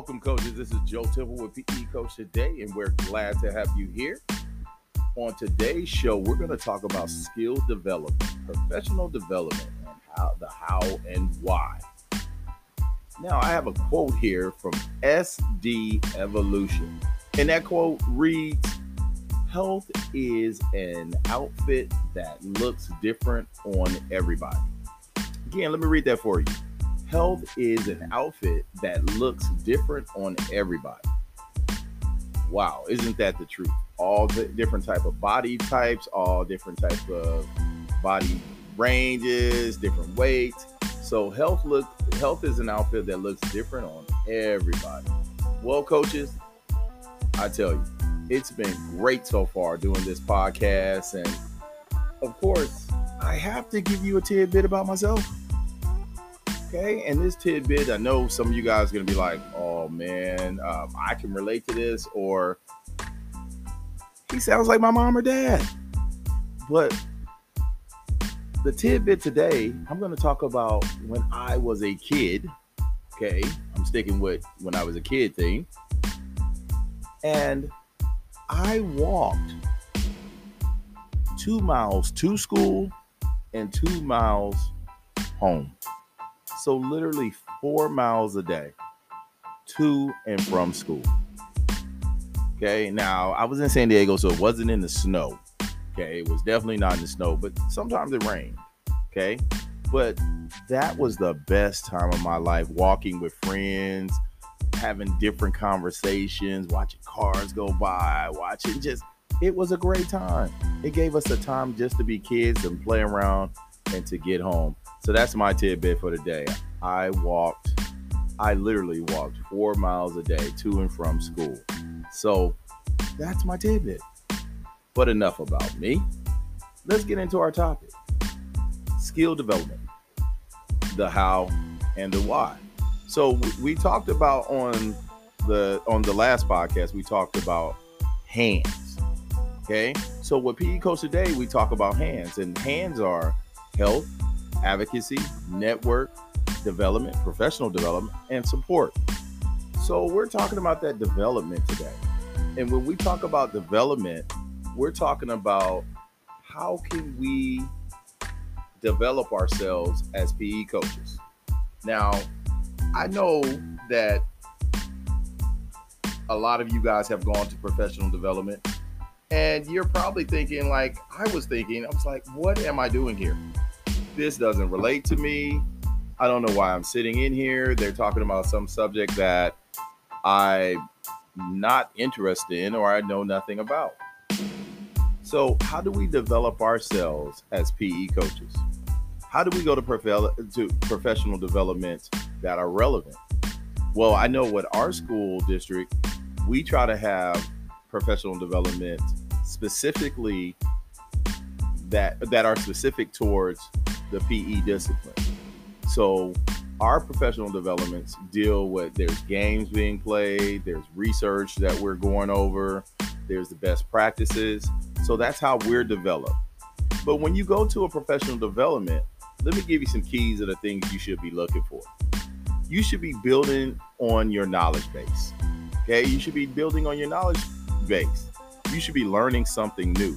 Welcome, coaches. This is Joe Temple with PE Coach today, and we're glad to have you here. On today's show, we're going to talk about skill development, professional development, and how and why. Now, I have a quote here from SD Evolution, and that quote reads, "Health is an outfit that looks different on everybody." Again, let me read that for you. Health is an outfit that looks different on everybody. Wow, isn't that the truth? All the different type of body types, all different type of body ranges, different weights. So health is an outfit that looks different on everybody. Well, coaches, I tell you, it's been great so far doing this podcast. And of course, I have to give you a tidbit about myself. Okay, and this tidbit, I know some of you guys are going to be like, oh man, I can relate to this, or he sounds like my mom or dad. But the tidbit today, I'm going to talk about when I was a kid. Okay, I'm sticking with when I was a kid thing. And I walked 2 miles to school and 2 miles home. So literally 4 miles a day to and from school. Okay, now I was in San Diego, so it wasn't in the snow. Okay, it was definitely not in the snow, but sometimes it rained. Okay, but that was the best time of my life, walking with friends, having different conversations, watching cars go by, it was a great time. It gave us a time just to be kids and play around and to get home. So that's my tidbit for today. I literally walked 4 miles a day to and from school. So that's my tidbit. But enough about me. Let's get into our topic. Skill development. The how and the why. So we talked about on the last podcast, we talked about hands. Okay? So with PE Coach today, we talk about hands. And hands are health, advocacy, network development, professional development, and support. So we're talking about that development today. And when we talk about development, we're talking about how can we develop ourselves as PE coaches. Now, I know that a lot of you guys have gone to professional development, and you're probably thinking like I was thinking, I was like, what am I doing here? This doesn't relate to me. I don't know why I'm sitting in here. They're talking about some subject that I'm not interested in or I know nothing about. So how do we develop ourselves as PE coaches? How do we go to professional development that are relevant? Well, I know what our school district, we try to have professional development specifically that are specific towards the PE discipline. So our professional developments deal with, there's games being played, there's research that we're going over, there's the best practices. So that's how we're developed. But when you go to a professional development, let me give you some keys of the things you should be looking for. You should be building on your knowledge base. Okay, you should be building on your knowledge base. You should be learning something new.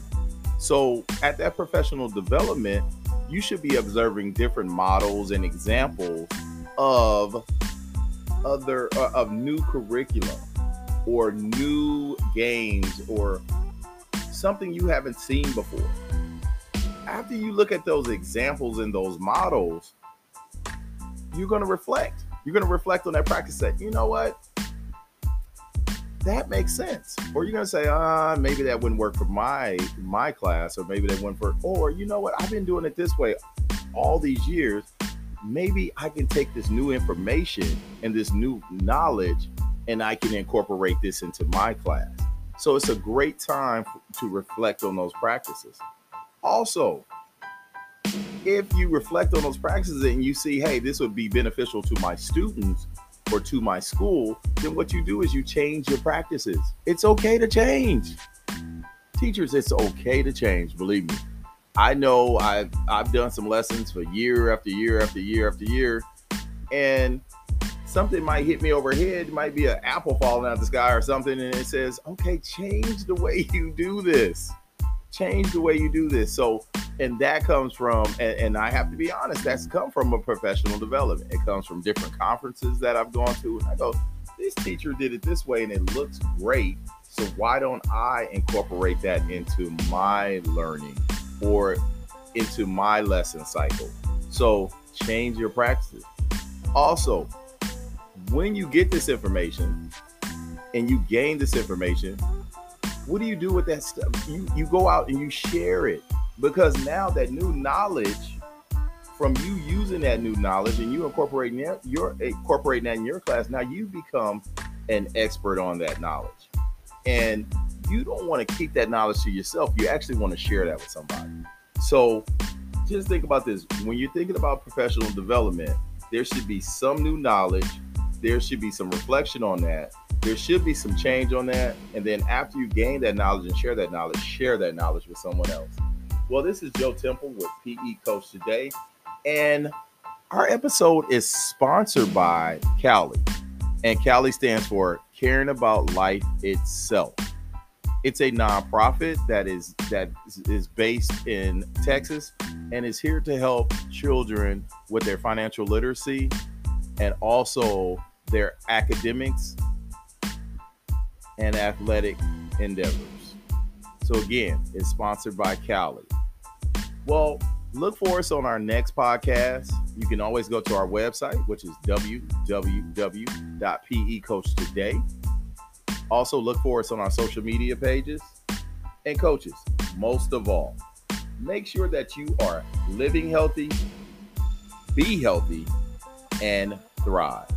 So at that professional development, you should be observing different models and examples of of new curriculum or new games or something you haven't seen before. After you look at those examples and those models, you're going to reflect. You're going to reflect on that practice set. You know what? That makes sense. Or you're going to say, maybe that wouldn't work for my class, or maybe that wouldn't work. Or, you know what? I've been doing it this way all these years. Maybe I can take this new information and this new knowledge and I can incorporate this into my class. So it's a great time to reflect on those practices. Also, if you reflect on those practices and you see, hey, this would be beneficial to my students or to my school, then what you do is you change your practices. It's okay to change. Teachers, it's okay to change, believe me. I know I've done some lessons for year after year after year after year, and something might hit me overhead. It might be an apple falling out of the sky or something, and it says, okay, change the way you do this. Change the way you do this. So, and that comes from, and I have to be honest, that's come from a professional development. It comes from different conferences that I've gone to, and I go, this teacher did it this way and it looks great. So why don't I incorporate that into my learning or into my lesson cycle? So change your practices. Also, when you get this information and you gain this information, what do you do with that stuff? You go out and you share it, because now that new knowledge, from you using that new knowledge and you incorporating that in your class, now you become an expert on that knowledge. And you don't want to keep that knowledge to yourself. You actually want to share that with somebody. So just think about this. When you're thinking about professional development, there should be some new knowledge. There should be some reflection on that. There should be some change on that. And then after you gain that knowledge and share that knowledge with someone else. Well, this is Joe Temple with PE Coach today. And our episode is sponsored by Cali. And Cali stands for Caring About Life Itself. It's a nonprofit that is based in Texas and is here to help children with their financial literacy and also their academics and athletic endeavors. So again, it's sponsored by Cali. Well, look for us on our next podcast. You can always go to our website, which is www.pecoachtoday. Also, look for us on our social media pages. And coaches, most of all, make sure that you are living healthy, be healthy, and thrive.